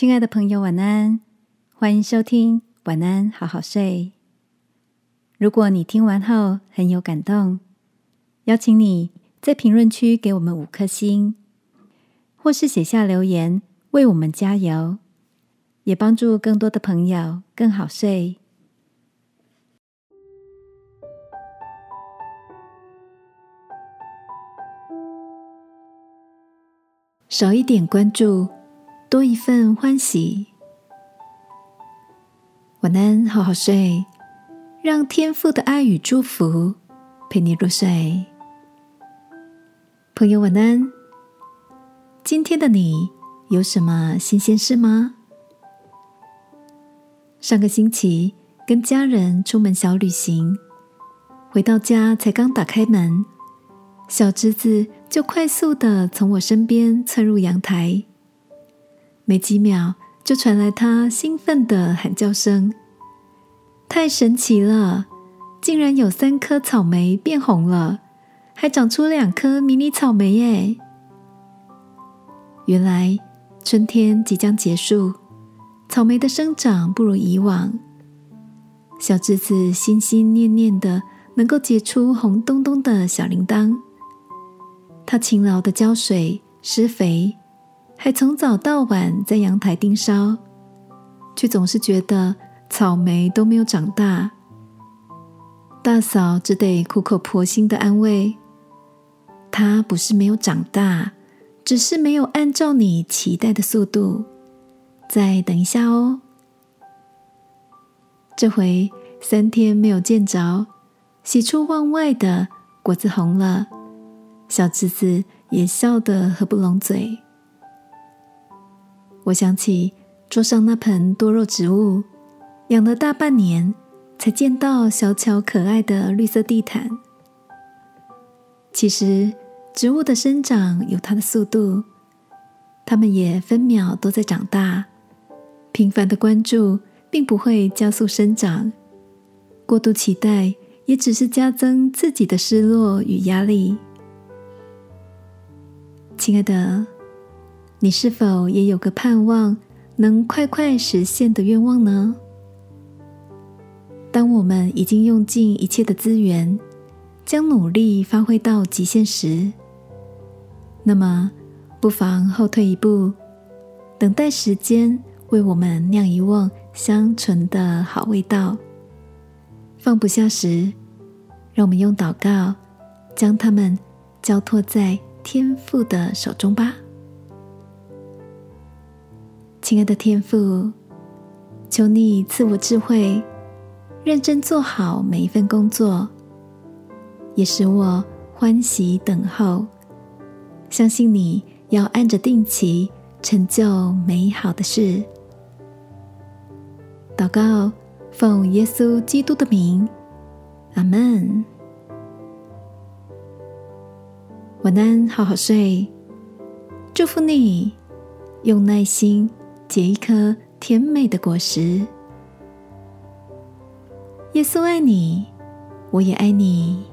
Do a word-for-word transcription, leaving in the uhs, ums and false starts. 亲爱的朋友，晚安，欢迎收听晚安好好睡。如果你听完后很有感动，邀请你在评论区给我们五颗星，或是写下留言为我们加油，也帮助更多的朋友更好睡。少一点关注，多一份欢喜。晚安好好睡，让天父的爱与祝福陪你入睡。朋友晚安，今天的你有什么新鲜事吗？上个星期跟家人出门小旅行，回到家才刚打开门，小侄子就快速地从我身边窜入阳台，没几秒就传来他兴奋的喊叫声。太神奇了，竟然有三颗草莓变红了，还长出两颗迷你草莓耶！原来春天即将结束，草莓的生长不如以往，小侄子心心念念的能够结出红咚咚的小铃铛。他勤劳的浇水、施肥，还从早到晚在阳台盯梢，却总是觉得草莓都没有长大。大嫂只得苦口婆心的安慰：他不是没有长大，只是没有按照你期待的速度，再等一下哦。这回三天没有见着，喜出望外的果子红了，小侄子也笑得合不拢嘴。我想起桌上那盆多肉植物，养了大半年才见到小巧可爱的绿色地毯。其实植物的生长有它的速度，它们也分秒都在长大，频繁的关注并不会加速生长，过度期待也只是加增自己的失落与压力。亲爱的，你是否也有个盼望能快快实现的愿望呢？当我们已经用尽一切的资源，将努力发挥到极限时，那么不妨后退一步，等待时间为我们酿一瓮香醇的好味道。放不下时，让我们用祷告将它们交托在天父的手中吧。亲爱的天父，求你赐我智慧，认真做好每一份工作，也使我欢喜等候，相信你要按着定期成就美好的事。祷告奉耶稣基督的名，阿们。晚安好好睡，祝福你用耐心结一颗甜美的果实。耶稣爱你，我也爱你。